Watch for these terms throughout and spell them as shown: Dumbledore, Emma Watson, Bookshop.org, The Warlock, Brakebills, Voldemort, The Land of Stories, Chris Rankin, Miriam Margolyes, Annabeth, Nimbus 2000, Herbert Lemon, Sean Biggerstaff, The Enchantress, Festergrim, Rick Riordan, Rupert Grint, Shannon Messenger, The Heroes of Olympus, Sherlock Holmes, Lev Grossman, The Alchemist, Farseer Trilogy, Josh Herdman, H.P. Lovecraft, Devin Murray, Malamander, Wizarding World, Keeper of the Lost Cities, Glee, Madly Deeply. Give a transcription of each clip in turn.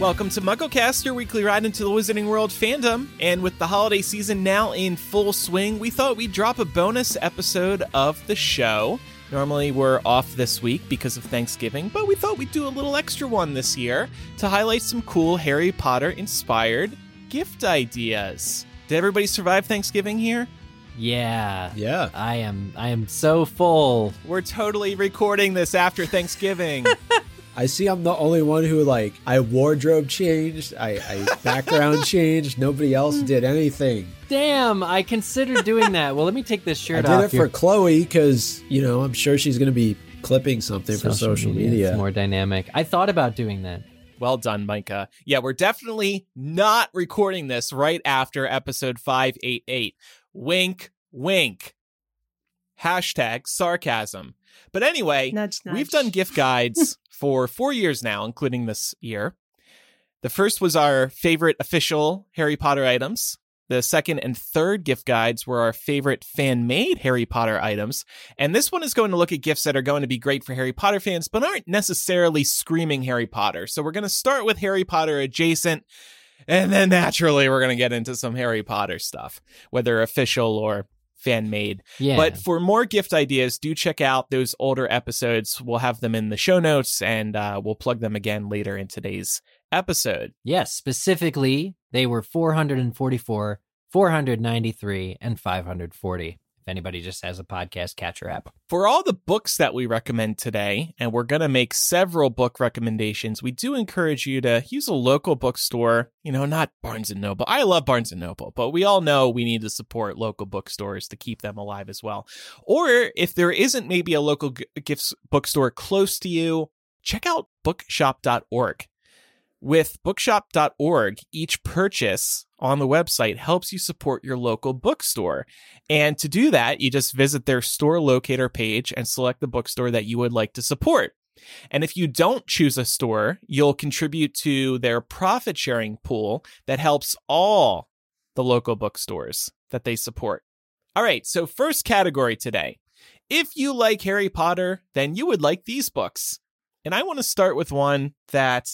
Welcome to MuggleCast, your weekly ride into the Wizarding World fandom. And with the holiday season now in full swing, we thought we'd drop a bonus episode of the show. Normally we're off this week because of Thanksgiving, but we thought we'd do a little extra one this year to highlight some cool Harry Potter-inspired gift ideas. Did everybody survive Thanksgiving here? Yeah. I am so full. We're totally recording this after Thanksgiving. I see I'm the only one who, like, I wardrobe changed, I background changed, nobody else did anything. Damn, I considered doing that. Well, let me take this shirt off. I did off it here for Chloe because, you know, I'm sure she's going to be clipping something for social media. It's more dynamic. I thought about doing that. Well done, Micah. Yeah, we're definitely not recording this right after episode 588. Wink, wink. Hashtag sarcasm. But anyway, nudge, nudge. We've done gift guides for 4 years now, including this year. The first was our favorite official Harry Potter items. The second and third gift guides were our favorite fan-made Harry Potter items. And this one is going to look at gifts that are going to be great for Harry Potter fans, but aren't necessarily screaming Harry Potter. So we're going to start with Harry Potter adjacent, and then naturally we're going to get into some Harry Potter stuff, whether official or fan-made. Yeah. But for more gift ideas, do check out those older episodes. We'll have them in the show notes, and we'll plug them again later in today's episode. Yes, specifically, they were 444, 493, and 540. If anybody just has a podcast catcher app. For all the books that we recommend today, and we're going to make several book recommendations, we do encourage you to use a local bookstore, you know, not Barnes & Noble. I love Barnes & Noble, but we all know we need to support local bookstores to keep them alive as well. Or if there isn't maybe a local gifts bookstore close to you, check out bookshop.org. With bookshop.org, each purchase on the website helps you support your local bookstore. And to do that, you just visit their store locator page and select the bookstore that you would like to support. And if you don't choose a store, you'll contribute to their profit sharing pool that helps all the local bookstores that they support. All right, so first category today. If you like Harry Potter, then you would like these books. And I want to start with one that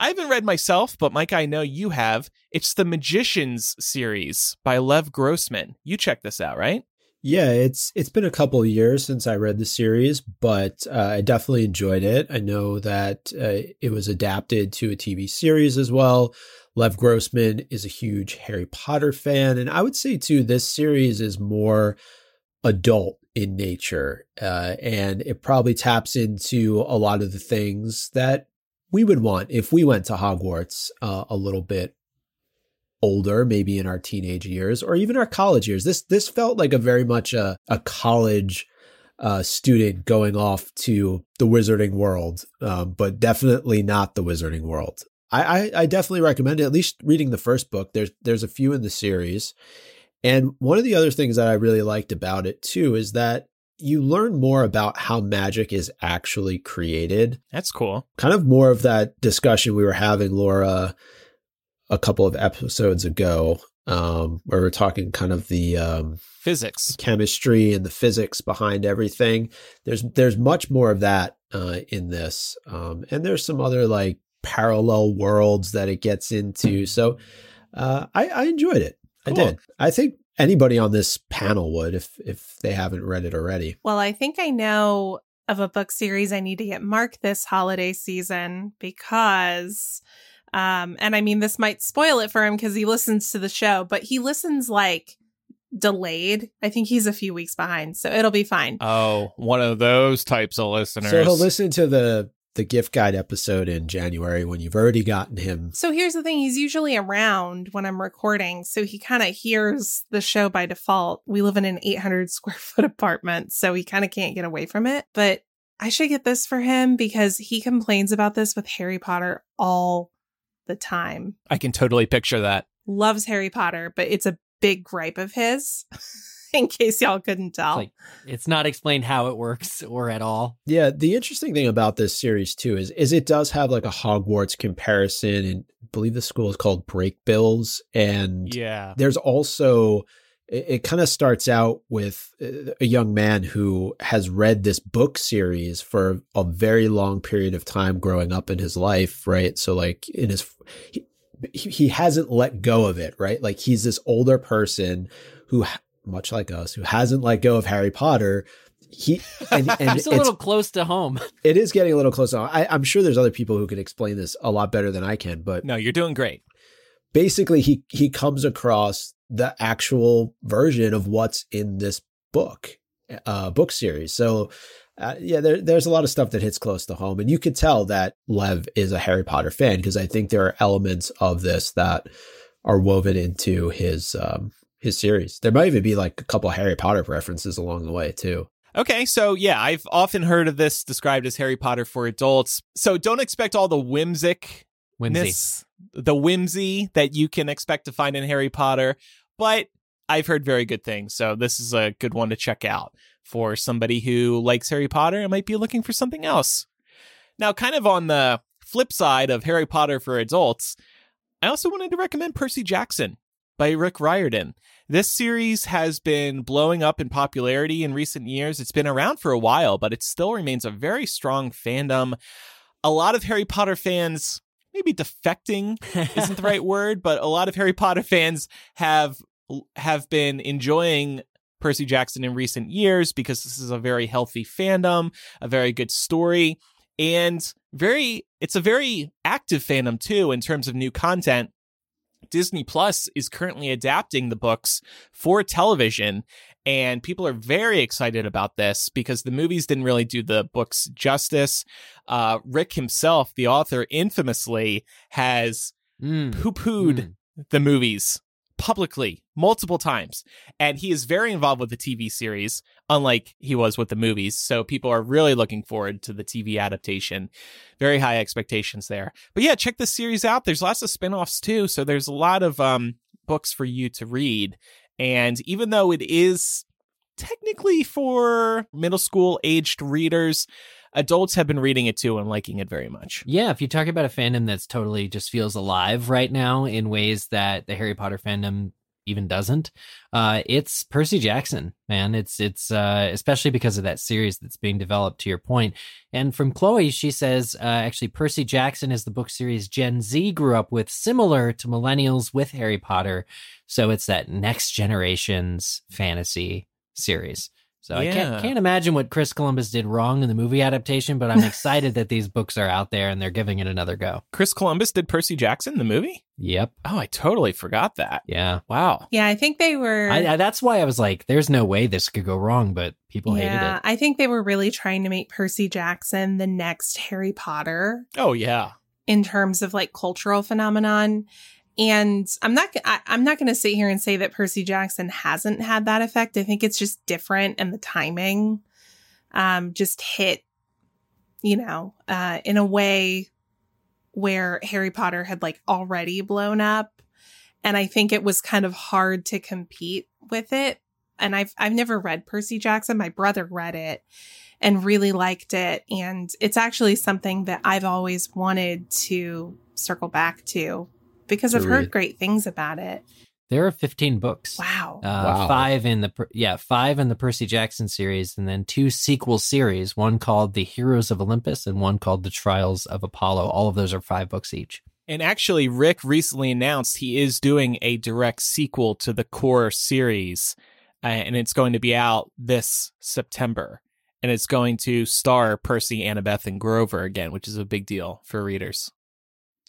I haven't read myself, but Mike, I know you have. It's the Magicians series by Lev Grossman. You checked this out, right? Yeah, it's been a couple of years since I read the series, but I definitely enjoyed it. I know that it was adapted to a TV series as well. Lev Grossman is a huge Harry Potter fan. And I would say, too, this series is more adult in nature, and it probably taps into a lot of the things that we would want if we went to Hogwarts a little bit older, maybe in our teenage years or even our college years. This felt like a very much a college student going off to the Wizarding World, but definitely not the Wizarding World. I definitely recommend it, at least reading the first book. There's a few in the series. And one of the other things that I really liked about it, too, is that you learn more about how magic is actually created. That's cool. Kind of more of that discussion we were having, Laura, a couple of episodes ago, where we're talking kind of the physics, chemistry, and the physics behind everything. There's much more of that in this, and there's some other like parallel worlds that it gets into. So I enjoyed it. Cool. I did. I think anybody on this panel would if they haven't read it already. Well, I think I know of a book series I need to get Mark this holiday season because, and I mean, this might spoil it for him because he listens to the show, but he listens like delayed. I think he's a few weeks behind, so it'll be fine. Oh, one of those types of listeners. So he'll listen to the gift guide episode in January when you've already gotten him. So here's the thing. He's usually around when I'm recording. So he kind of hears the show by default. We live in an 800 square foot apartment, so he kind of can't get away from it. But I should get this for him because he complains about this with Harry Potter all the time. I can totally picture that. Loves Harry Potter, but it's a big gripe of his. In case y'all couldn't tell. It's not explained how it works or at all. Yeah, the interesting thing about this series, too, is it does have like a Hogwarts comparison, and I believe the school is called Brakebills. And yeah, there's also it kind of starts out with a young man who has read this book series for a very long period of time growing up in his life, right? So like in his, he hasn't let go of it, right? Like he's this older person who, much like us, who hasn't let go of Harry Potter. It's a little close to home. It is getting a little close to home. I'm sure there's other people who can explain this a lot better than I can, but no, you're doing great. Basically, he comes across the actual version of what's in this book series. So there's a lot of stuff that hits close to home. And you could tell that Lev is a Harry Potter fan, because I think there are elements of this that are woven into his series. There might even be like a couple of Harry Potter references along the way too. Okay, so yeah, I've often heard of this described as Harry Potter for adults. So don't expect all the whimsy that you can expect to find in Harry Potter, but I've heard very good things. So this is a good one to check out for somebody who likes Harry Potter and might be looking for something else. Now, kind of on the flip side of Harry Potter for adults, I also wanted to recommend Percy Jackson by Rick Riordan. This series has been blowing up in popularity in recent years. It's been around for a while, but it still remains a very strong fandom. A lot of Harry Potter fans, maybe defecting isn't the right word, but a lot of Harry Potter fans have been enjoying Percy Jackson in recent years, because this is a very healthy fandom, a very good story, and it's a very active fandom too in terms of new content. Disney Plus is currently adapting the books for television, and people are very excited about this because the movies didn't really do the books justice. Rick himself, the author, infamously has poo-pooed the movies publicly multiple times, and he is very involved with the TV series, unlike he was with the movies. So people are really looking forward to the TV adaptation. Very high expectations there. But yeah, check this series out. There's lots of spinoffs too. So there's a lot of books for you to read. And even though it is technically for middle school aged readers, adults have been reading it too and liking it very much. Yeah, if you talk about a fandom that's totally just feels alive right now in ways that the Harry Potter fandom even doesn't, it's Percy Jackson, man. It's especially because of that series that's being developed, to your point. And from Chloe, she says, actually, Percy Jackson is the book series Gen Z grew up with, similar to millennials with Harry Potter. So it's that next generation's fantasy series. So yeah. I can't imagine what Chris Columbus did wrong in the movie adaptation, but I'm excited that these books are out there and they're giving it another go. Chris Columbus did Percy Jackson, the movie? Yep. Oh, I totally forgot that. Yeah. Wow. Yeah, I think they were... that's why I was like, there's no way this could go wrong, but people hated it. I think they were really trying to make Percy Jackson the next Harry Potter. Oh, yeah. In terms of like cultural phenomenon. And I'm not going to sit here and say that Percy Jackson hasn't had that effect. I think it's just different, and the timing just hit, in a way where Harry Potter had like already blown up. And I think it was kind of hard to compete with it. And I've never read Percy Jackson. My brother read it and really liked it. And it's actually something that I've always wanted to circle back to, because I've heard great things about it. There are 15 books. Wow. Five in the Percy Jackson series, and then two sequel series, one called The Heroes of Olympus and one called The Trials of Apollo. All of those are 5 books each. And actually, Rick recently announced he is doing a direct sequel to the core series, and it's going to be out this September. And it's going to star Percy, Annabeth, and Grover again, which is a big deal for readers.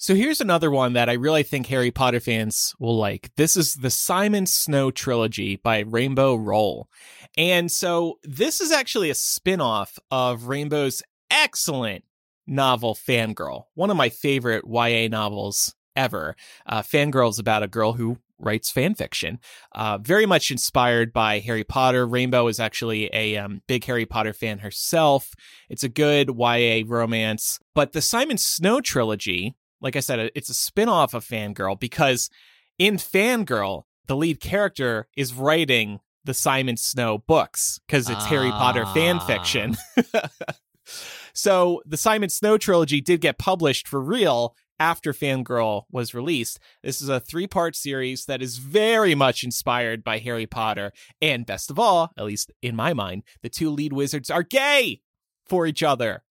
So here's another one that I really think Harry Potter fans will like. This is the Simon Snow trilogy by Rainbow Rowell. And so this is actually a spin-off of Rainbow's excellent novel, Fangirl, one of my favorite YA novels ever. Fangirl is about a girl who writes fan fiction, very much inspired by Harry Potter. Rainbow is actually a big Harry Potter fan herself. It's a good YA romance. But the Simon Snow trilogy, like I said, it's a spin-off of Fangirl, because in Fangirl, the lead character is writing the Simon Snow books because it's Harry Potter fan fiction. So the Simon Snow trilogy did get published for real after Fangirl was released. This is a 3-part series that is very much inspired by Harry Potter. And best of all, at least in my mind, the two lead wizards are gay for each other.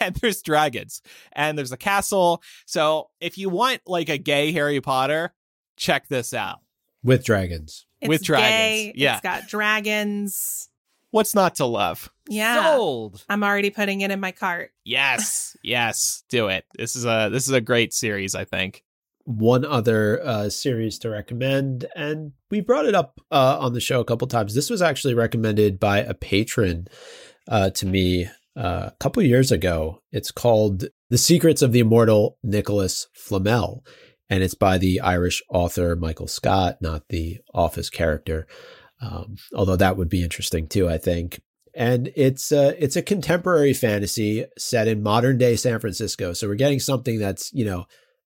And there's dragons and there's a castle. So if you want like a gay Harry Potter, check this out. With dragons. It's gay. Yeah. It's got dragons. What's not to love? Yeah. Sold. I'm already putting it in my cart. Yes. Yes. Do it. This is a great series, I think. One other series to recommend, and we brought it up on the show a couple times. This was actually recommended by a patron to me a couple years ago. It's called The Secrets of the Immortal Nicholas Flamel, and it's by the Irish author Michael Scott, not the Office character. Although that would be interesting too, I think. And it's a contemporary fantasy set in modern day San Francisco. So we're getting something that's, you know,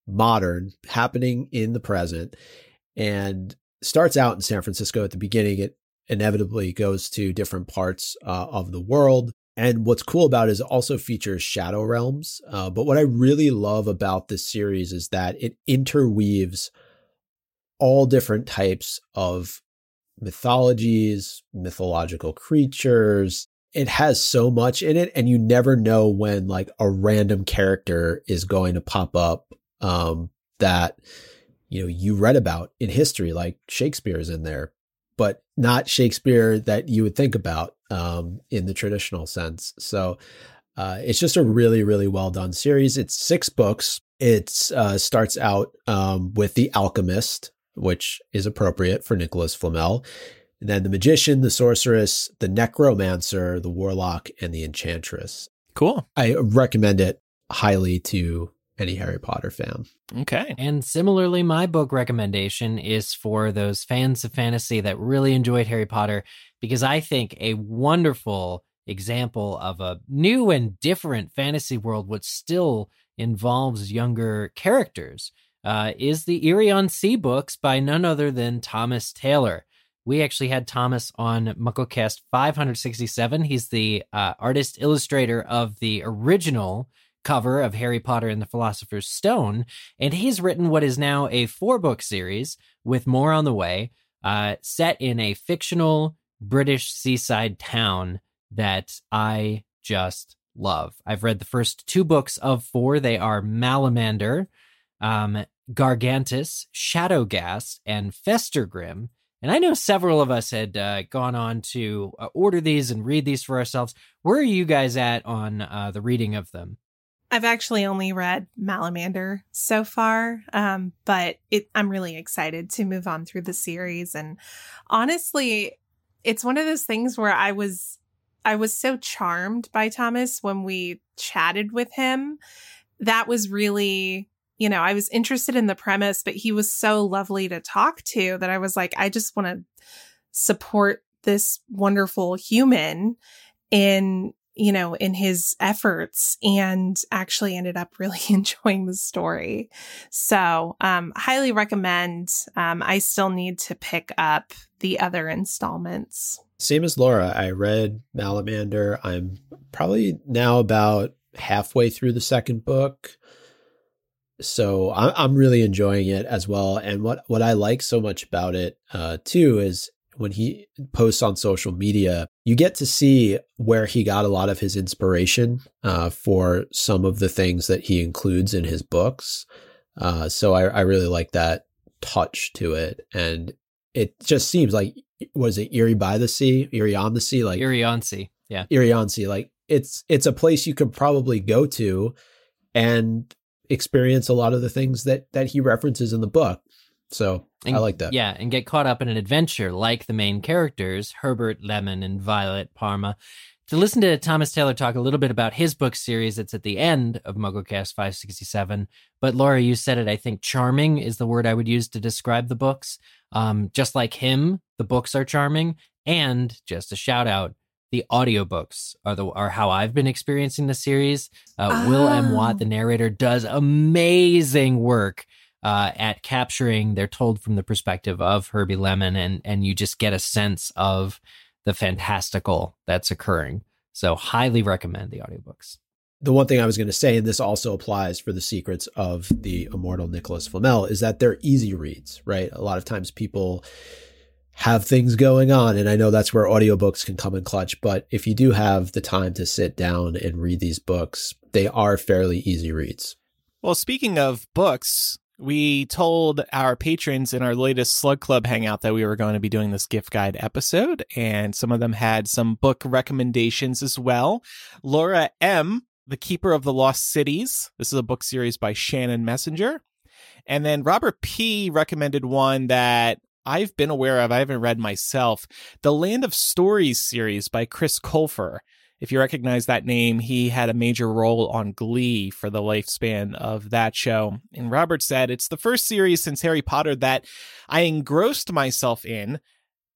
modern, happening in the present, and starts out in San Francisco at the beginning. It inevitably goes to different parts of the world. And what's cool about it is it also features shadow realms. But what I really love about this series is that it interweaves all different types of mythologies, mythological creatures. It has so much in it, and you never know when like a random character is going to pop up that, you know, you read about in history, like Shakespeare is in there, but not Shakespeare that you would think about in the traditional sense. So it's just a really, really well done series. It's 6 books. It starts out with The Alchemist, which is appropriate for Nicolas Flamel. And then The Magician, The Sorceress, The Necromancer, The Warlock, and The Enchantress. Cool. I recommend it highly to any Harry Potter fan. Okay. And similarly, my book recommendation is for those fans of fantasy that really enjoyed Harry Potter, because I think a wonderful example of a new and different fantasy world, which still involves younger characters, is the Eerie on Sea books by none other than Thomas Taylor. We actually had Thomas on MuggleCast 567. He's the artist illustrator of the original cover of Harry Potter and the Philosopher's Stone, and he's written what is now a 4-book series with more on the way, set in a fictional British seaside town that I just love. I've read the first 2 books of 4. They are Malamander, Gargantus, Shadowghast, and Festergrim. And I know several of us had gone on to order these and read these for ourselves. Where are you guys at on the reading of them? I've actually only read Malamander so far, but I'm really excited to move on through the series. And honestly, it's one of those things where I was so charmed by Thomas when we chatted with him. That was really... You know, I was interested in the premise, but he was so lovely to talk to that I was like, I just want to support this wonderful human in, you know, in his efforts, and actually ended up really enjoying the story. So highly recommend. I still need to pick up the other installments. Same as Laura, I read Malamander. I'm probably now about halfway through the 2nd book. So I'm really enjoying it as well. And what I like so much about it, too, is when he posts on social media, you get to see where he got a lot of his inspiration for some of the things that he includes in his books. So I really like that touch to it. And it just seems like, was it Eerie by the Sea? Eerie on the Sea? Like Eerie on Sea. Yeah. Eerie on Sea. Like it's a place you could probably go to and experience a lot of the things that he references in the book. So I like that. Yeah, and get caught up in an adventure like the main characters, Herbert Lemon and Violet Parma. To listen to Thomas Taylor talk a little bit about his book series that's at the end of MuggleCast 567. But Laura, you said it, I think charming is the word I would use to describe the books. Just like him, the books are charming. And just a shout out, the audiobooks are how I've been experiencing the series. Will M. Watt, the narrator, does amazing work at capturing. They're told from the perspective of Herbie Lemon, and you just get a sense of the fantastical that's occurring. So highly recommend the audiobooks. the one thing I was going to say, and this also applies for The Secrets of the Immortal Nicholas Flamel, is that they're easy reads, right? A lot of times people have things going on, and I know that's where audiobooks can come in clutch, but if you do have the time to sit down and read these books, they are fairly easy reads. Well, speaking of books, we told our patrons in our latest Slug Club hangout that we were going to be doing this gift guide episode, and some of them had some book recommendations as well. Laura M., The Keeper of the Lost Cities. This is a book series by Shannon Messenger. And then Robert P. recommended one that I've been aware of, I haven't read myself, The Land of Stories series by Chris Colfer. If you recognize that name, he had a major role on Glee for the lifespan of that show. And Robert said, it's the first series since Harry Potter that I engrossed myself in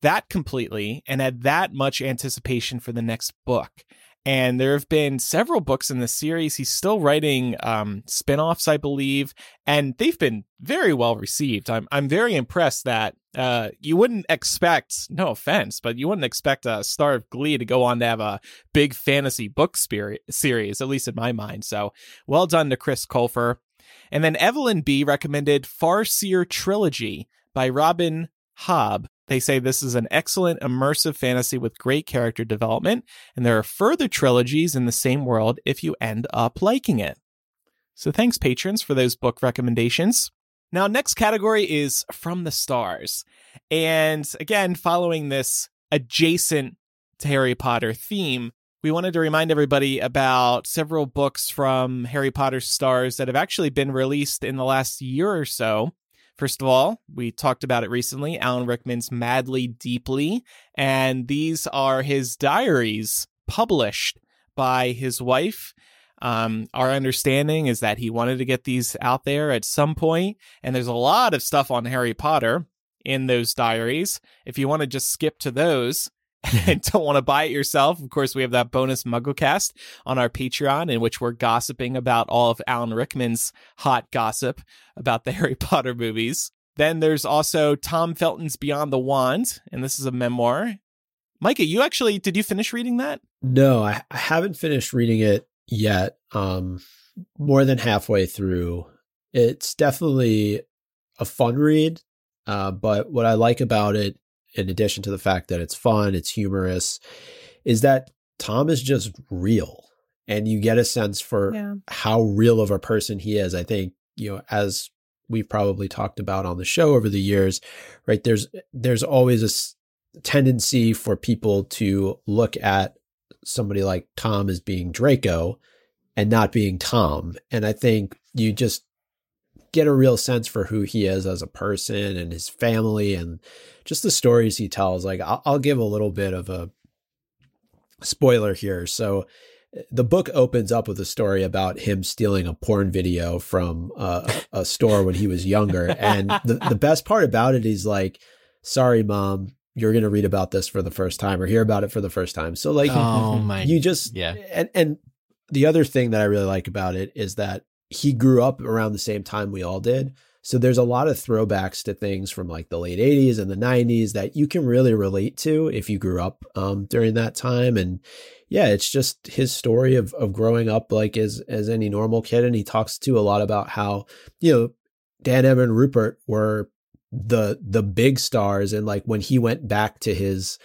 that completely and had that much anticipation for the next book. And there have been several books in the series. He's still writing spinoffs, I believe, and they've been very well received. I'm very impressed that you wouldn't expect, no offense, but you wouldn't expect a star of Glee to go on to have a big fantasy book series, at least in my mind. So well done to Chris Colfer. And then Evelyn B. recommended Farseer Trilogy by Robin Hobb. They say this is an excellent immersive fantasy with great character development, and there are further trilogies in the same world if you end up liking it. So thanks, patrons, for those book recommendations. Now, next category is From the Stars. And again, following this adjacent to Harry Potter theme, we wanted to remind everybody about several books from Harry Potter Stars that have actually been released in the last year or so. First of all, we talked about it recently, Alan Rickman's Madly Deeply, and these are his diaries published by his wife. Our understanding is that he wanted to get these out there at some point, and there's a lot of stuff on Harry Potter in those diaries. If you want to just skip to those and don't want to buy it yourself, of course, we have that bonus MuggleCast on our Patreon in which we're gossiping about all of Alan Rickman's hot gossip about the Harry Potter movies. Then there's also Tom Felton's Beyond the Wand, and this is a memoir. Micah, did you finish reading that? No, I haven't finished reading it yet. More than halfway through. It's definitely a fun read, but what I like about it, in addition to the fact that it's fun, it's humorous, is that Tom is just real, and you get a sense for how real of a person he is. I think, as we've probably talked about on the show over the years, right? There's always a tendency for people to look at somebody like Tom as being Draco and not being Tom. And I think you just get a real sense for who he is as a person and his family and just the stories he tells. Like, I'll give a little bit of a spoiler here. So the book opens up with a story about him stealing a porn video from a store when he was younger. And the best part about it is, like, sorry, Mom, you're going to read about this for the first time or hear about it for the first time. So, like, and the other thing that I really like about it is that he grew up around the same time we all did. So there's a lot of throwbacks to things from like the late 80s and the 90s that you can really relate to if you grew up during that time. And yeah, it's just his story of growing up like as any normal kid. And he talks a lot about how, Dan, Emma, and Rupert were the big stars. And like when he went back to his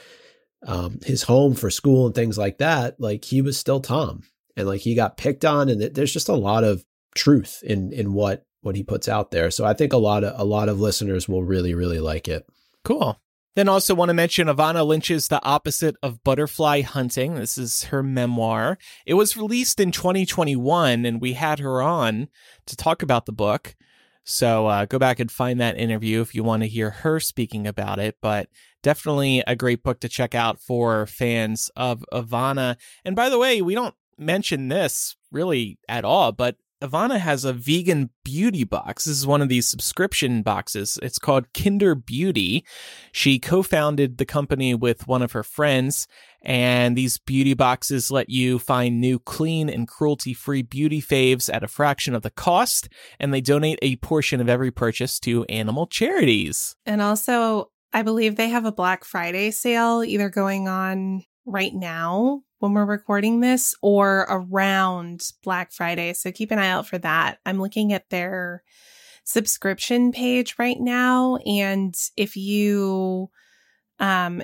home for school and things like that, like he was still Tom and like he got picked on. And there's just a lot of truth in what he puts out there. So I think a lot of listeners will really, really like it. Cool. Then also want to mention Ivana Lynch's The Opposite of Butterfly Hunting. This is her memoir. It was released in 2021, and we had her on to talk about the book. So go back and find that interview if you want to hear her speaking about it. But definitely a great book to check out for fans of Ivana. And by the way, we don't mention this really at all, but Ivana has a vegan beauty box. This is one of these subscription boxes. It's called Kinder Beauty. She co-founded the company with one of her friends, and these beauty boxes let you find new clean and cruelty-free beauty faves at a fraction of the cost, and they donate a portion of every purchase to animal charities. And also, I believe they have a Black Friday sale either going on right now when we're recording this or around Black Friday. So keep an eye out for that. I'm looking at their subscription page right now. And if you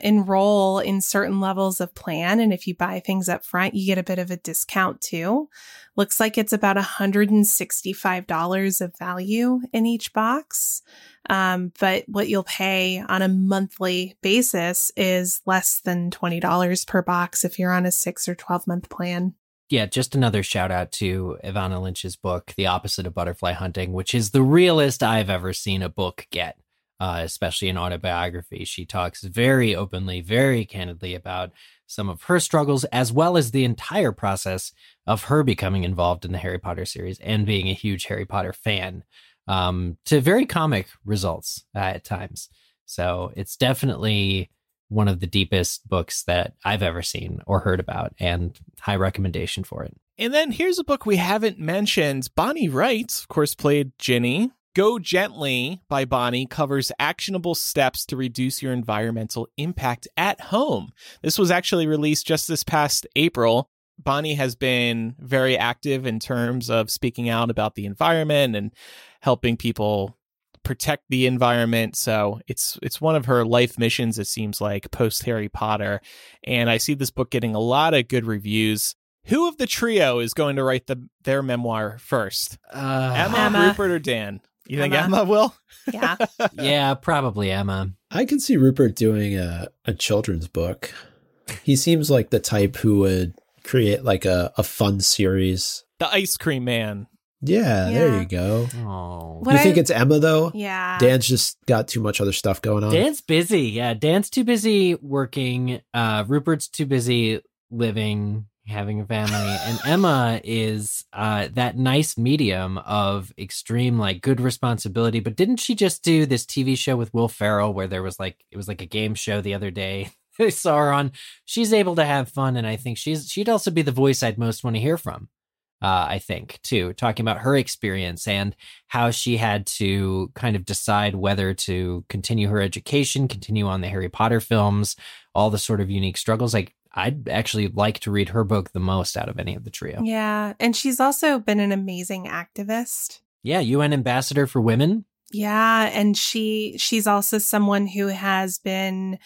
enroll in certain levels of plan, and if you buy things up front, you get a bit of a discount too. Looks like it's about $165 of value in each box. But what you'll pay on a monthly basis is less than $20 per box if you're on a 6 or 12 month plan. Yeah, just another shout out to Ivana Lynch's book, The Opposite of Butterfly Hunting, which is the realest I've ever seen a book get, especially an autobiography. She talks very openly, very candidly about some of her struggles, as well as the entire process of her becoming involved in the Harry Potter series and being a huge Harry Potter fan, to very comic results at times. So it's definitely one of the deepest books that I've ever seen or heard about, and high recommendation for it. And then here's a book we haven't mentioned. Bonnie Wright, of course, played Ginny. Go Gently by Bonnie covers actionable steps to reduce your environmental impact at home. This was actually released just this past April. Bonnie has been very active in terms of speaking out about the environment and helping people protect the environment. So it's one of her life missions, it seems like, post Harry Potter. And I see this book getting a lot of good reviews. Who of the trio is going to write their memoir first? Emma, Rupert, or Dan? You think Emma will? Yeah. Yeah, probably Emma. I can see Rupert doing a children's book. He seems like the type who would create like a fun series. The Ice Cream Man. Yeah, there you go. Oh, you think it's Emma, though? Yeah. Dan's just got too much other stuff going on. Dan's busy. Yeah, Dan's too busy working. Rupert's too busy living, having a family. And Emma is that nice medium of extreme, like, good responsibility. But didn't she just do this TV show with Will Ferrell where there was like, it was like a game show the other day? I saw her on. She's able to have fun. And I think she'd also be the voice I'd most want to hear from. I think, too, talking about her experience and how she had to kind of decide whether to continue her education, continue on the Harry Potter films, all the sort of unique struggles. Like, I'd actually like to read her book the most out of any of the trio. Yeah. And she's also been an amazing activist. Yeah. UN Ambassador for Women. Yeah. And she's also someone who has been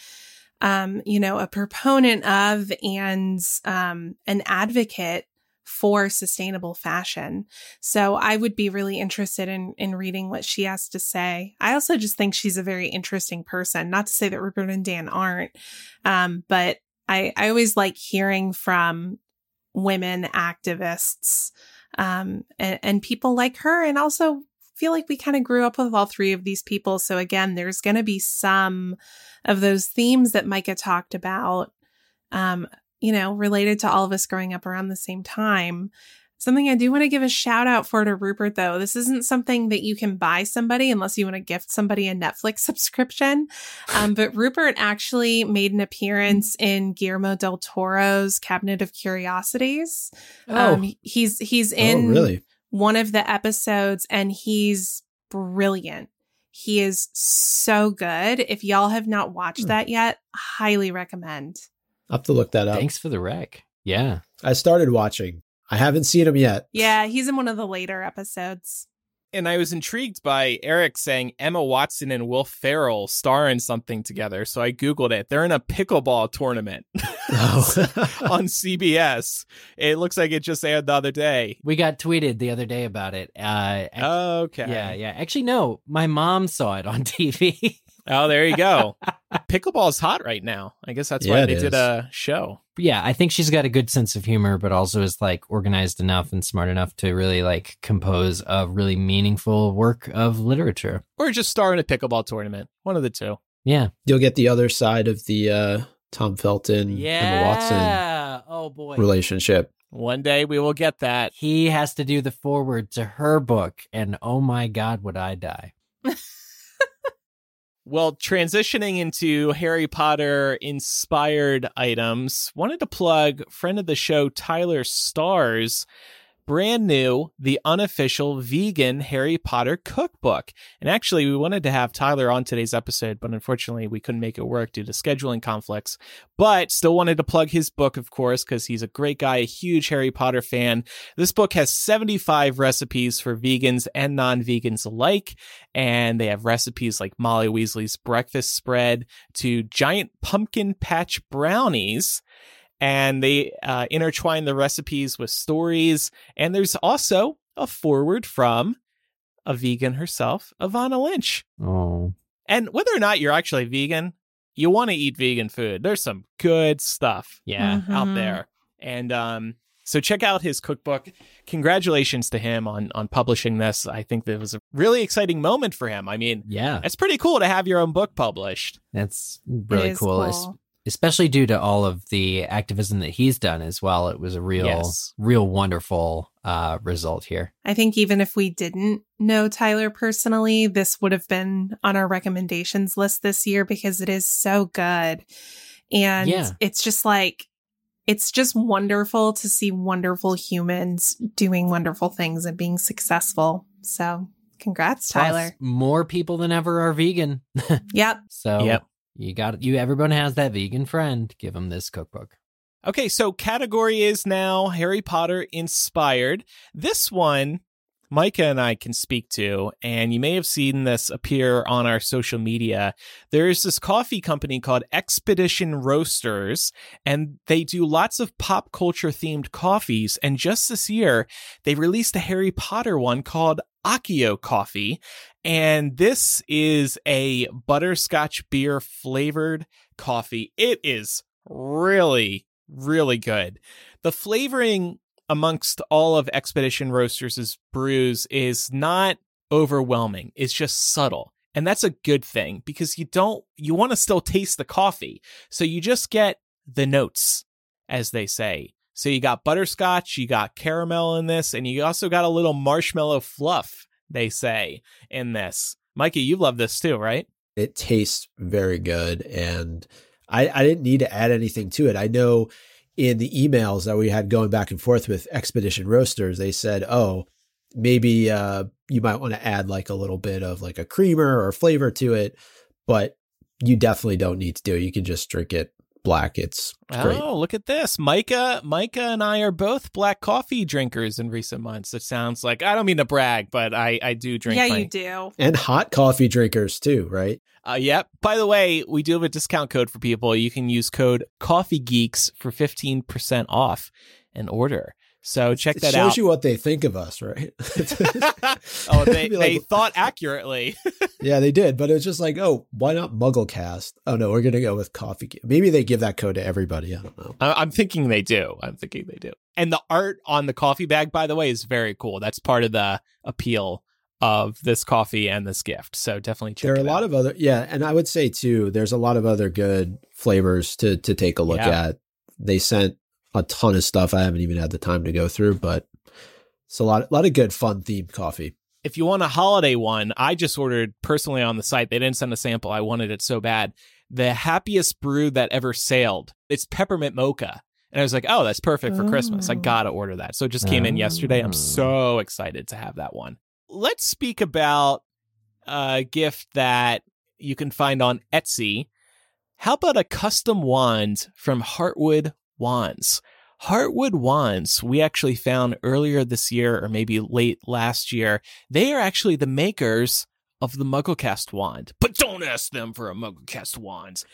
a proponent of and an advocate for sustainable fashion. So I would be really interested in reading what she has to say. I also just think she's a very interesting person. Not to say that Rupert and Dan aren't, but I always like hearing from women activists and people like her. And also feel like we kind of grew up with all three of these people. So again, there's going to be some of those themes that Micah talked about, related to all of us growing up around the same time. Something I do want to give a shout out for to Rupert, though. This isn't something that you can buy somebody unless you want to gift somebody a Netflix subscription. But Rupert actually made an appearance in Guillermo del Toro's Cabinet of Curiosities. He's in one of the episodes, and he's brilliant. He is so good. If y'all have not watched that yet, highly recommend. I have to look that up. Thanks for the rec. Yeah. I started watching. I haven't seen him yet. Yeah, he's in one of the later episodes. And I was intrigued by Eric saying Emma Watson and Will Ferrell star in something together. So I Googled it. They're in a pickleball tournament on CBS. It looks like it just aired the other day. We got tweeted the other day about it. Okay. Yeah. Actually, no. My mom saw it on TV. Oh, there you go. Pickleball is hot right now. I guess that's why they did a show. Yeah, I think she's got a good sense of humor, but also is like organized enough and smart enough to really like compose a really meaningful work of literature. Or just star in a pickleball tournament. One of the two. Yeah. You'll get the other side of the Tom Felton, Emma Watson relationship. One day we will get that. He has to do the foreword to her book, and oh my God, would I die. Well, transitioning into Harry Potter-inspired items, wanted to plug friend of the show Tyler Starr's brand new, the unofficial vegan Harry Potter cookbook. And actually, we wanted to have Tyler on today's episode, but unfortunately, we couldn't make it work due to scheduling conflicts. But still wanted to plug his book, of course, because he's a great guy, a huge Harry Potter fan. This book has 75 recipes for vegans and non-vegans alike. And they have recipes like Molly Weasley's breakfast spread to giant pumpkin patch brownies. And they intertwine the recipes with stories. And there's also a foreword from a vegan herself, Ivana Lynch. Oh. And whether or not you're actually vegan, you want to eat vegan food. There's some good stuff out there. And so check out his cookbook. Congratulations to him on publishing this. I think that was a really exciting moment for him. I mean, it's pretty cool to have your own book published. That's really cool. Especially due to all of the activism that he's done as well. It was a real wonderful result here. I think even if we didn't know Tyler personally, this would have been on our recommendations list this year because it is so good. And it's just like, it's just wonderful to see wonderful humans doing wonderful things and being successful. So congrats, Tyler. Plus, more people than ever are vegan. Yep. You got it. Everyone has that vegan friend. Give them this cookbook. Okay, so category is now Harry Potter inspired. This one, Micah and I can speak to, and you may have seen this appear on our social media. There is this coffee company called Expedition Roasters, and they do lots of pop culture themed coffees. And just this year, they released a Harry Potter one called Accio Coffee. And this is a butterscotch beer flavored coffee. It is really, really good. The flavoring amongst all of Expedition Roasters' brews is not overwhelming. It's just subtle. And that's a good thing because you want to still taste the coffee. So you just get the notes, as they say. So you got butterscotch, you got caramel in this, and you also got a little marshmallow fluff, they say, in this. Mikey, you love this too, right? It tastes very good, and I didn't need to add anything to it. I know in the emails that we had going back and forth with Expedition Roasters, they said, oh, maybe you might want to add like a little bit of like a creamer or flavor to it, but you definitely don't need to do it. You can just drink it black. It's great. Oh, look at this. Micah and I are both black coffee drinkers in recent months. It sounds like, I don't mean to brag, but I do drink. Yeah, you do. And hot coffee drinkers too, right? Yep. By the way, we do have a discount code for people. You can use code CoffeeGeeks for 15% off an order. So check that out. It shows you what they think of us, right? Oh, they thought accurately. Yeah, they did. But it was just like, oh, why not MuggleCast? Oh, no, we're going to go with Coffee. Maybe they give that code to everybody. I don't know. I'm thinking they do. And the art on the coffee bag, by the way, is very cool. That's part of the appeal of this coffee and this gift. So definitely check it out. There are a lot of other. Yeah. And I would say, too, there's a lot of other good flavors to take a look at. They sent a ton of stuff I haven't even had the time to go through, but it's a lot of good fun themed coffee. If you want a holiday one, I just ordered personally on the site. They didn't send a sample. I wanted it so bad. The Happiest Brew That Ever Sailed. It's peppermint mocha. And I was like, oh, that's perfect for Christmas. I got to order that. So it just came in yesterday. I'm so excited to have that one. Let's speak about a gift that you can find on Etsy. How about a custom wand from Heartwood Wands? Heartwood Wands, we actually found earlier this year or maybe late last year, they are actually the makers of the MuggleCast wand. But don't ask them for a MuggleCast wand.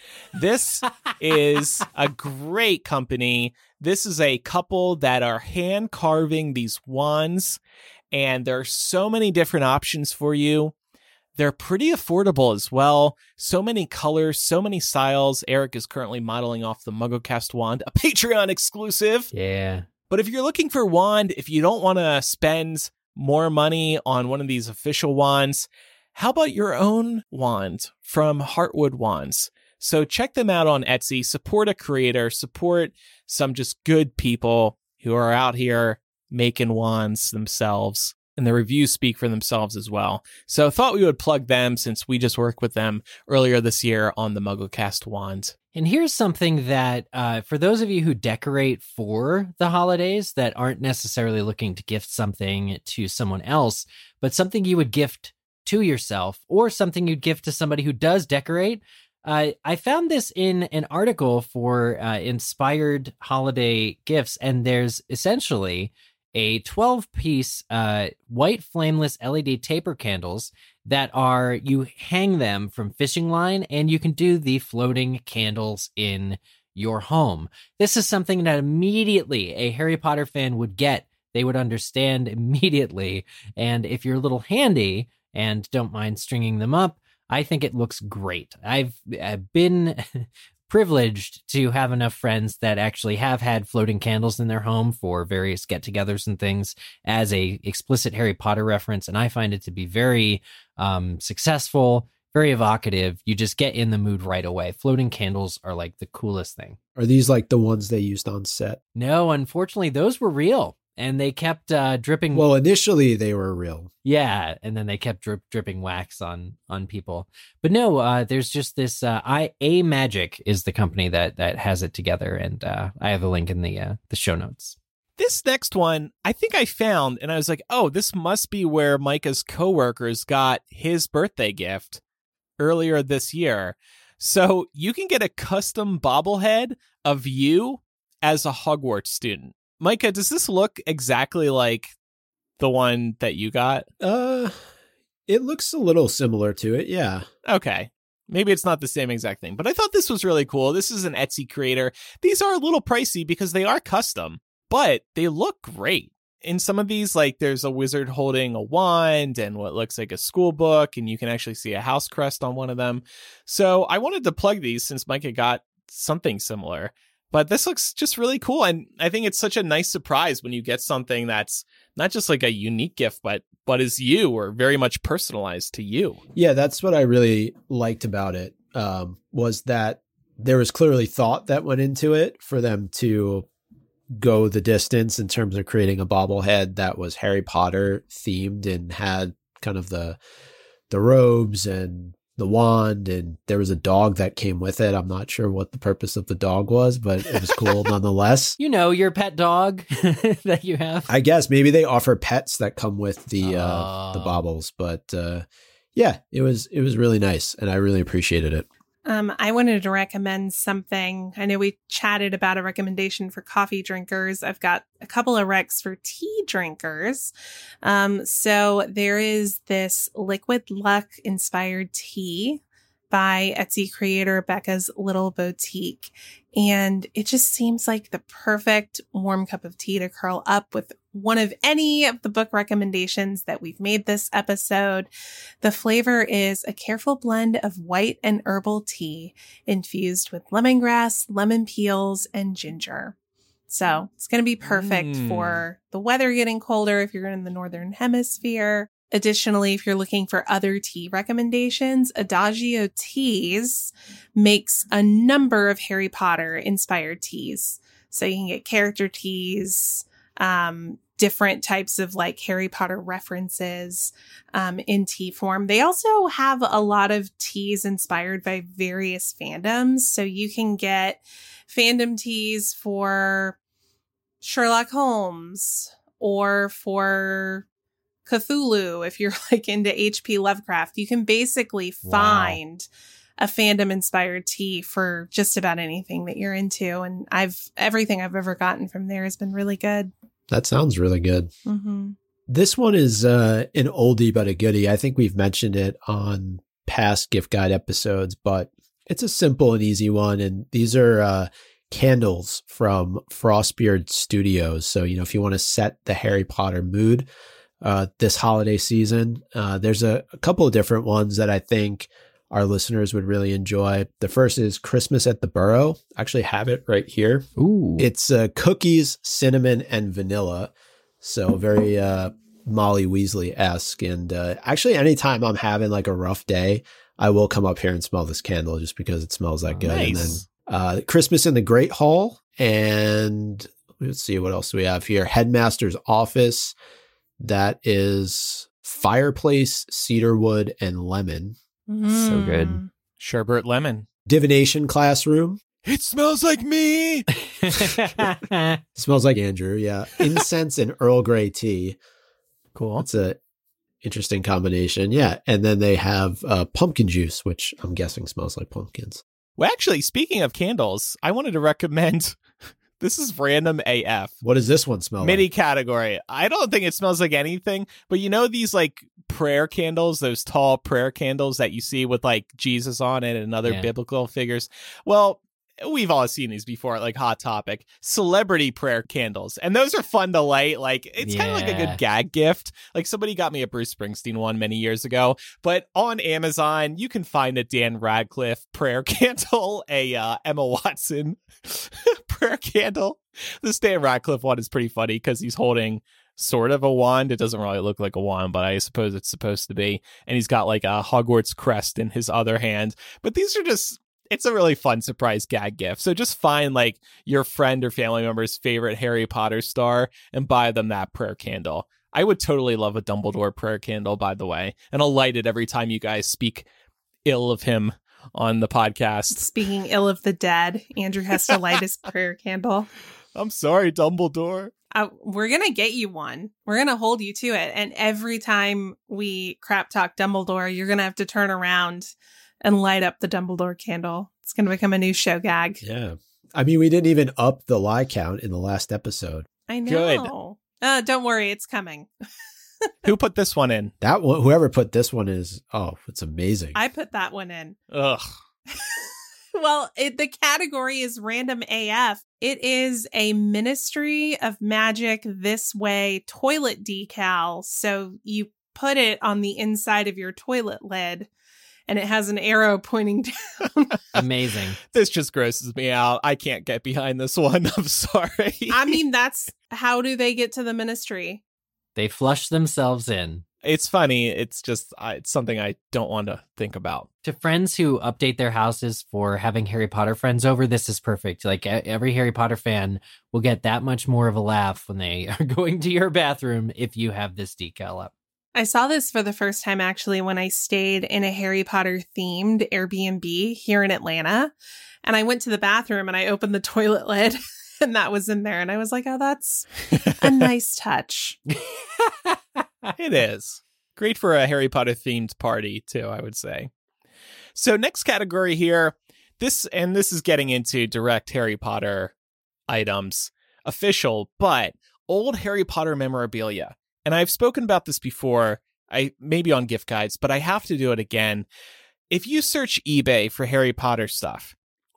This is a great company. This is a couple that are hand carving these wands, and there are so many different options for you. They're pretty affordable as well. So many colors, so many styles. Eric is currently modeling off the MuggleCast wand, a Patreon exclusive. Yeah. But if you're looking for a wand, if you don't want to spend more money on one of these official wands, how about your own wand from Heartwood Wands? So check them out on Etsy. Support a creator. Support some just good people who are out here making wands themselves. and the reviews speak for themselves as well. So thought we would plug them since we just worked with them earlier this year on the MuggleCast Wands. And here's something that for those of you who decorate for the holidays that aren't necessarily looking to gift something to someone else, but something you would gift to yourself or something you'd gift to somebody who does decorate. I found this in an article for inspired holiday gifts, and there's essentially a 12-piece white flameless LED taper candles that are, you hang them from fishing line, and you can do the floating candles in your home. This is something that immediately a Harry Potter fan would get. They would understand immediately. And if you're a little handy and don't mind stringing them up, I think it looks great. I've been privileged to have enough friends that actually have had floating candles in their home for various get-togethers and things as a explicit Harry Potter reference, and I find it to be very successful, very evocative. You just get in the mood right away. Floating candles are like the coolest thing. Are these like the ones they used on set? No, unfortunately, those were real. And they kept dripping. Well, initially they were real. Yeah. And then they kept dripping wax on people. But no, there's just this A Magic is the company that has it together. And I have a link in the show notes. This next one, I think I found, and I was like, oh, this must be where Micah's coworkers got his birthday gift earlier this year. So you can get a custom bobblehead of you as a Hogwarts student. Micah, does this look exactly like the one that you got? It looks a little similar to it, yeah. Okay. Maybe it's not the same exact thing, but I thought this was really cool. This is an Etsy creator. These are a little pricey because they are custom, but they look great. In some of these, like, there's a wizard holding a wand and what looks like a school book, and you can actually see a house crest on one of them. So I wanted to plug these since Micah got something similar. But this looks just really cool. And I think it's such a nice surprise when you get something that's not just like a unique gift, but is you or very much personalized to you. Yeah, that's what I really liked about it, was that there was clearly thought that went into it for them to go the distance in terms of creating a bobblehead that was Harry Potter themed and had kind of the robes and the wand, and there was a dog that came with it. I'm not sure what the purpose of the dog was, but it was cool nonetheless. You know, your pet dog that you have. I guess maybe they offer pets that come with the baubles, but yeah, it was really nice, and I really appreciated it. I wanted to recommend something. I know we chatted about a recommendation for coffee drinkers. I've got a couple of recs for tea drinkers. So there is this Liquid Luck inspired tea by Etsy creator Becca's Little Boutique. And it just seems like the perfect warm cup of tea to curl up with one of any of the book recommendations that we've made this episode. The flavor is a careful blend of white and herbal tea infused with lemongrass, lemon peels, and ginger. So it's going to be perfect for the weather getting colder if you're in the Northern Hemisphere. Additionally, if you're looking for other tea recommendations, Adagio Teas makes a number of Harry Potter-inspired teas. So you can get character teas, different types of like Harry Potter references in tea form. They also have a lot of teas inspired by various fandoms. So you can get fandom teas for Sherlock Holmes or for Cthulhu. If you're like into H.P. Lovecraft, you can basically find a fandom inspired tea for just about anything that you're into. And everything I've ever gotten from there has been really good. That sounds really good. Mm-hmm. This one is an oldie, but a goodie. I think we've mentioned it on past gift guide episodes, but it's a simple and easy one. And these are candles from Frostbeard Studios. So, you know, if you want to set the Harry Potter mood, this holiday season. There's a couple of different ones that I think our listeners would really enjoy. The first is Christmas at the Burrow. I actually have it right here. Ooh. It's cookies, cinnamon, and vanilla. So very Molly Weasley-esque. And actually, anytime I'm having like a rough day, I will come up here and smell this candle just because it smells that good. Nice. And then Christmas in the Great Hall. And let's see, what else do we have here? Headmaster's Office. That is fireplace, cedarwood, and lemon. Mm. So good. Sherbert Lemon. Divination classroom. It smells like me. Smells like Andrew, yeah. Incense and Earl Grey tea. Cool. That's an interesting combination, yeah. And then they have pumpkin juice, which I'm guessing smells like pumpkins. Well, actually, speaking of candles, I wanted to recommend... This is random AF. What does this one smell like? Mini category. I don't think it smells like anything, but you know these like prayer candles, those tall prayer candles that you see with like Jesus on it and other biblical figures? Well, we've all seen these before, like Hot Topic. Celebrity prayer candles. And those are fun to light. Like, it's kind of like a good gag gift. Like, somebody got me a Bruce Springsteen one many years ago. But on Amazon, you can find a Dan Radcliffe prayer candle, a Emma Watson prayer candle. This Dan Radcliffe one is pretty funny because he's holding sort of a wand. It doesn't really look like a wand, but I suppose it's supposed to be. And he's got like a Hogwarts crest in his other hand. But these are just... It's a really fun surprise gag gift. So just find like your friend or family member's favorite Harry Potter star and buy them that prayer candle. I would totally love a Dumbledore prayer candle, by the way. And I'll light it every time you guys speak ill of him on the podcast. Speaking ill of the dead, Andrew has to light his prayer candle. I'm sorry, Dumbledore. We're going to get you one. We're going to hold you to it. And every time we crap talk Dumbledore, you're going to have to turn around and light up the Dumbledore candle. It's going to become a new show gag. Yeah. I mean, we didn't even up the lie count in the last episode. I know. Good. Don't worry. It's coming. Who put this one in? That one, whoever put this one is, oh, it's amazing. I put that one in. Ugh. Well, the category is random AF. It is a Ministry of Magic This Way toilet decal. So you put it on the inside of your toilet lid. And it has an arrow pointing down. Amazing. This just grosses me out. I can't get behind this one. I'm sorry. I mean, that's how do they get to the ministry? They flush themselves in. It's funny. It's just it's something I don't want to think about. To friends who update their houses for having Harry Potter friends over, this is perfect. Like every Harry Potter fan will get that much more of a laugh when they are going to your bathroom if you have this decal up. I saw this for the first time, actually, when I stayed in a Harry Potter themed Airbnb here in Atlanta. And I went to the bathroom and I opened the toilet lid and that was in there. And I was like, oh, that's a nice touch. It is. Great for a Harry Potter themed party, too, I would say. So next category here, this is getting into direct Harry Potter items, official, but old Harry Potter memorabilia. And I've spoken about this before, maybe on gift guides, but I have to do it again. If you search eBay for Harry Potter stuff,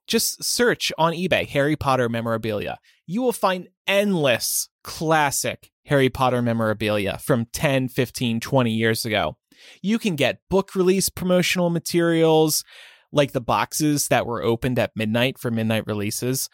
just search on eBay Harry Potter memorabilia. You will find endless classic Harry Potter memorabilia from 10, 15, 20 years ago. You can get book release promotional materials, like the boxes that were opened at midnight for midnight releases.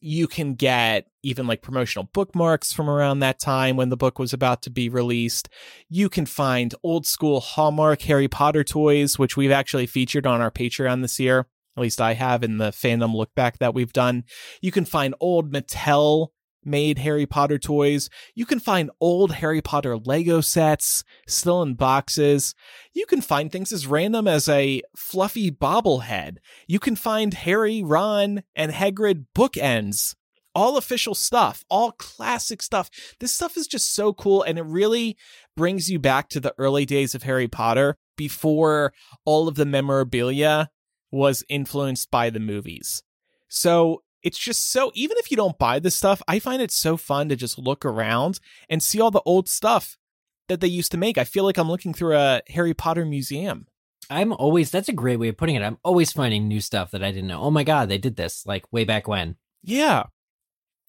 You can get even like promotional bookmarks from around that time when the book was about to be released. You can find old school Hallmark Harry Potter toys, which we've actually featured on our Patreon this year. At least I have in the fandom look back that we've done. You can find old Mattel made Harry Potter toys. You can find old Harry Potter Lego sets still in boxes. You can find things as random as a fluffy bobblehead. You can find Harry, Ron, and Hagrid bookends. All official stuff, all classic stuff. This stuff is just so cool, and it really brings you back to the early days of Harry Potter before all of the memorabilia was influenced by the movies. So it's just so, even if you don't buy this stuff, I find it so fun to just look around and see all the old stuff that they used to make. I feel like I'm looking through a Harry Potter museum. That's a great way of putting it. I'm always finding new stuff that I didn't know. Oh my God, they did this like way back when. Yeah.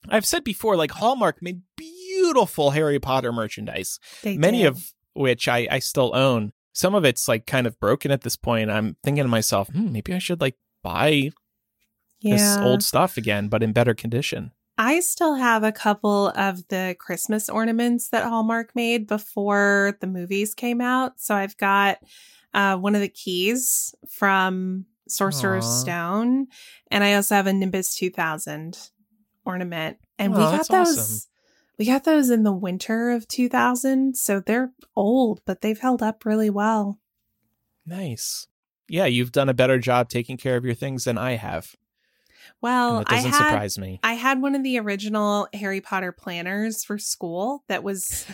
I've said before, like Hallmark made beautiful Harry Potter merchandise. Many of which I still own. Some of it's like kind of broken at this point. I'm thinking to myself, maybe I should like buy this old stuff again, but in better condition. I still have a couple of the Christmas ornaments that Hallmark made before the movies came out. So I've got one of the keys from Sorcerer's Stone. And I also have a Nimbus 2000 ornament. And we got those. Awesome. We got those in the winter of 2000, so they're old, but they've held up really well. Nice. Yeah, you've done a better job taking care of your things than I have. Well, it doesn't surprise me. I had one of the original Harry Potter planners for school that was,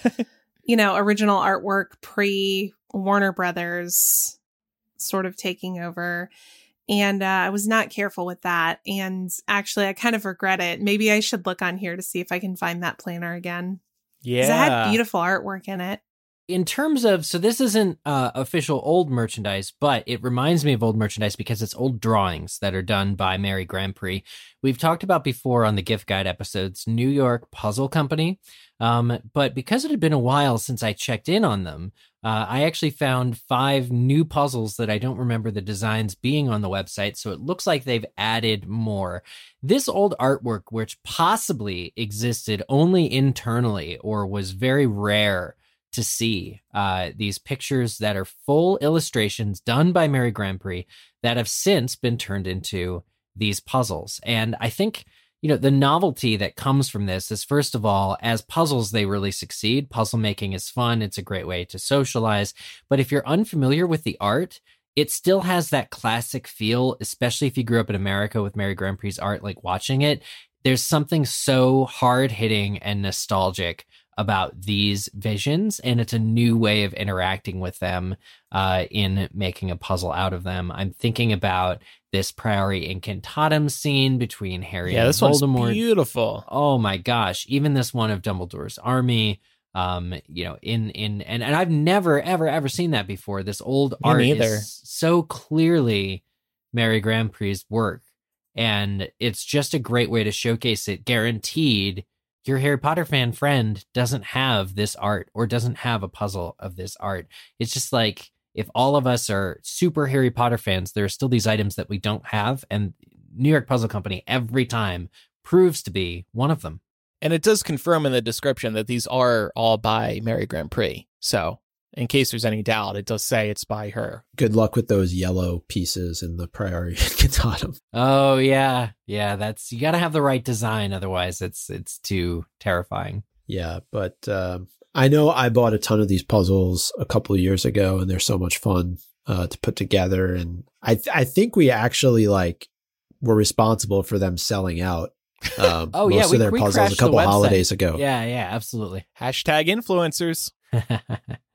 you know, original artwork pre-Warner Brothers sort of taking over. And I was not careful with that. And actually, I kind of regret it. Maybe I should look on here to see if I can find that planner again. Yeah. Because it had beautiful artwork in it. In terms of, so this isn't official old merchandise, but it reminds me of old merchandise because it's old drawings that are done by Mary Grandpree. We've talked about before on the Gift Guide episodes, New York Puzzle Company. But because it had been a while since I checked in on them, I actually found 5 new puzzles that I don't remember the designs being on the website, so it looks like they've added more. This old artwork, which possibly existed only internally or was very rare to see, these pictures that are full illustrations done by Mary Grandpree that have since been turned into these puzzles. And I think, you know, the novelty that comes from this is, first of all, as puzzles, they really succeed. Puzzle making is fun. It's a great way to socialize. But if you're unfamiliar with the art, it still has that classic feel, especially if you grew up in America with Mary Grandpree's art, like watching it. There's something so hard-hitting and nostalgic about these visions, and it's a new way of interacting with them in making a puzzle out of them. I'm thinking about this Priori Incantatum scene between Harry and Voldemort. Yeah, this one's beautiful. Oh my gosh. Even this one of Dumbledore's army, you know, and I've never, ever seen that before. This old art is so clearly Mary Grandpree's work, and it's just a great way to showcase it. Guaranteed, your Harry Potter fan friend doesn't have this art or doesn't have a puzzle of this art. It's just like, if all of us are super Harry Potter fans, there are still these items that we don't have. And New York Puzzle Company every time proves to be one of them. And it does confirm in the description that these are all by Mary Grandpree. So in case there's any doubt, it does say it's by her. Good luck with those yellow pieces in the Priori Incantatum. Oh, yeah. Yeah, that's, you got to have the right design. Otherwise, it's too terrifying. Yeah, but I know I bought a ton of these puzzles a couple of years ago, and they're so much fun to put together. And I think we actually like were responsible for them selling out. Oh, most of their puzzles a couple holidays ago. Yeah, yeah, absolutely. Hashtag influencers.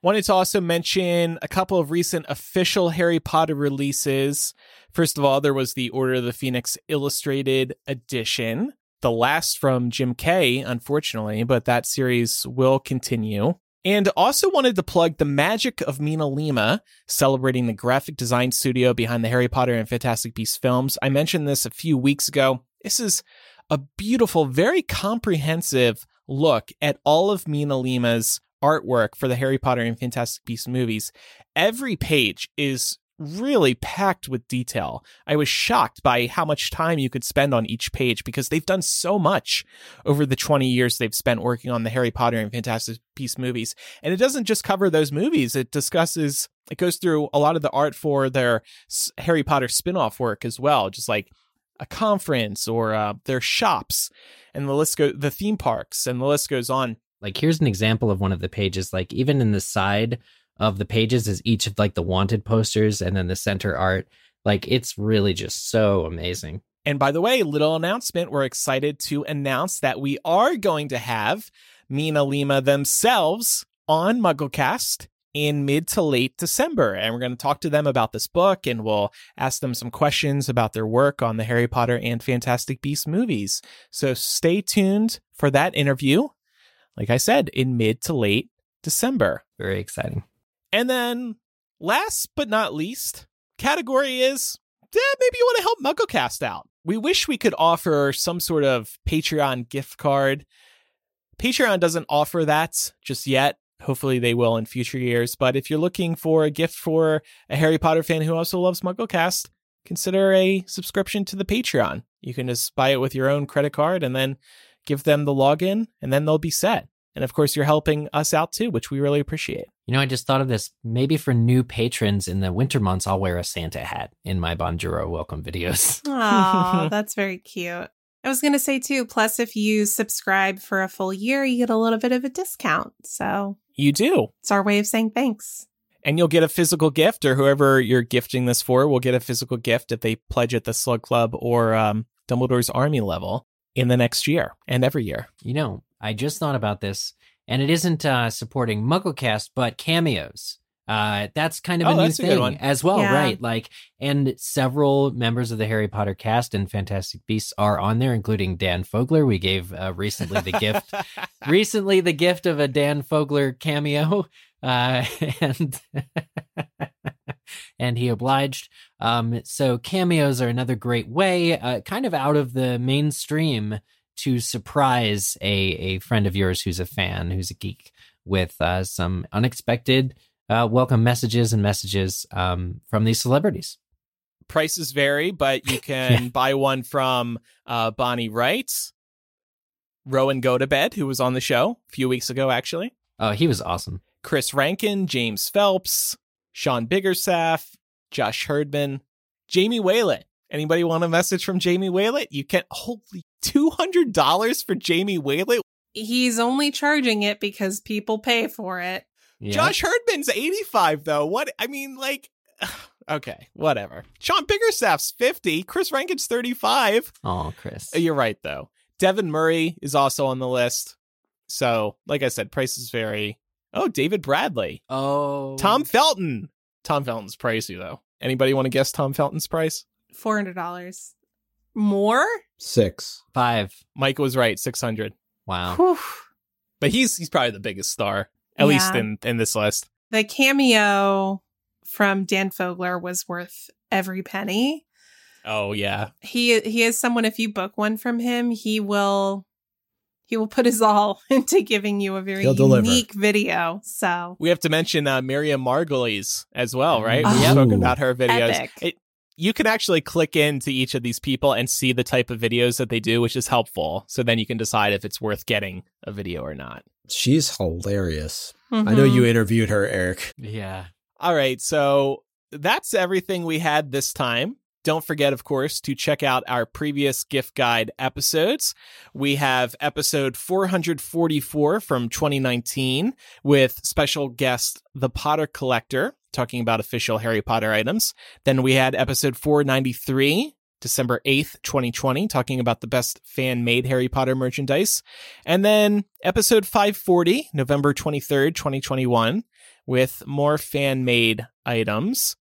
Wanted to also mention a couple of recent official Harry Potter releases. First of all, there was the Order of the Phoenix Illustrated Edition, the last from Jim Kay, unfortunately, but that series will continue. And also wanted to plug The Magic of Mina Lima, celebrating the graphic design studio behind the Harry Potter and Fantastic Beasts films. I mentioned this a few weeks ago. This is a beautiful, very comprehensive look at all of Mina Lima's artwork for the Harry Potter and Fantastic Beasts movies. Every page is really packed with detail. I was shocked by how much time you could spend on each page because they've done so much over the 20 years they've spent working on the Harry Potter and Fantastic Beasts movies. And it doesn't just cover those movies. It discusses, it goes through a lot of the art for their Harry Potter spin-off work as well, just like a conference or their shops and the list go, the theme parks, and the list goes on. Like, here's an example of one of the pages. Like, even in the side of the pages is each of like the wanted posters, and then the center art. Like, it's really just so amazing. And by the way, little announcement, we're excited to announce that we are going to have Mina Lima themselves on MuggleCast in mid to late December. And we're going to talk to them about this book, and we'll ask them some questions about their work on the Harry Potter and Fantastic Beasts movies. So stay tuned for that interview. Like I said, in mid to late December. Very exciting. And then last but not least, category is, maybe you want to help MuggleCast out. We wish we could offer some sort of Patreon gift card. Patreon doesn't offer that just yet. Hopefully they will in future years. But if you're looking for a gift for a Harry Potter fan who also loves MuggleCast, consider a subscription to the Patreon. You can just buy it with your own credit card and then give them the login, and then they'll be set. And of course, you're helping us out too, which we really appreciate. You know, I just thought of this. Maybe for new patrons in the winter months, I'll wear a Santa hat in my Bonjuro welcome videos. Aw, that's very cute. I was going to say, too, plus if you subscribe for a full year, you get a little bit of a discount. So you do. It's our way of saying thanks. And you'll get a physical gift, or whoever you're gifting this for will get a physical gift if they pledge at the Slug Club or Dumbledore's Army level in the next year and every year. You know, I just thought about this, and it isn't supporting MuggleCast, but cameos. That's kind of a new thing as well, yeah. Right? Like, and several members of the Harry Potter cast and Fantastic Beasts are on there, including Dan Fogler. We gave recently the gift of a Dan Fogler cameo, and he obliged. So cameos are another great way, kind of out of the mainstream, to surprise a friend of yours who's a fan, who's a geek, with some unexpected. Welcome messages from these celebrities. Prices vary, but you can buy one from Bonnie Wright, Rowan Gotobed, who was on the show a few weeks ago, actually. Oh, he was awesome. Chris Rankin, James Phelps, Sean Biggerstaff, Josh Herdman, Jamie Whalett. Anybody want a message from Jamie Whalett? You can holy $200 for Jamie Whalett. He's only charging it because people pay for it. Yeah. Josh Herdman's 85, though. What? I mean, like, okay, whatever. Sean Biggerstaff's 50. Chris Rankin's 35. Oh, Chris. You're right, though. Devin Murray is also on the list. So, like I said, prices vary. Oh, David Bradley. Oh. Tom Felton. Tom Felton's pricey, though. Anybody want to guess Tom Felton's price? $400. More? 6. 5. Mike was right. 600. Wow. Whew. But he's probably the biggest star. At least in this list. The cameo from Dan Fogler was worth every penny. Oh, yeah. He is someone, if you book one from him, he will put his all into giving you a very unique video. So we have to mention Miriam Margolyes as well, right? We spoke about her videos. You can actually click into each of these people and see the type of videos that they do, which is helpful. So then you can decide if it's worth getting a video or not. She's hilarious. Mm-hmm. I know you interviewed her, Eric. Yeah. All right. So that's everything we had this time. Don't forget, of course, to check out our previous gift guide episodes. We have episode 444 from 2019 with special guest The Potter Collector talking about official Harry Potter items. Then we had episode 493, December 8th, 2020, talking about the best fan-made Harry Potter merchandise. And then episode 540, November 23rd, 2021, with more fan-made items.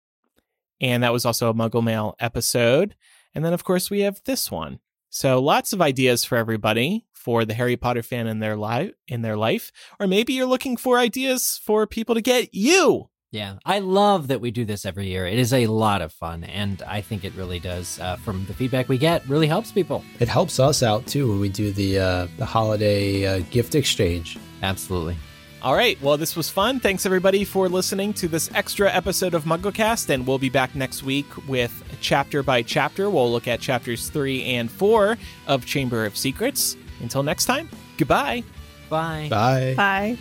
And that was also a Muggle Mail episode. And then, of course, we have this one. So lots of ideas for everybody, for the Harry Potter fan in their life. Or maybe you're looking for ideas for people to get you. Yeah, I love that we do this every year. It is a lot of fun, and I think it really does, from the feedback we get, really helps people. It helps us out, too, when we do the holiday gift exchange. Absolutely. All right. Well, this was fun. Thanks, everybody, for listening to this extra episode of MuggleCast. And we'll be back next week with Chapter by Chapter. We'll look at Chapters 3 and 4 of Chamber of Secrets. Until next time, goodbye. Bye. Bye. Bye.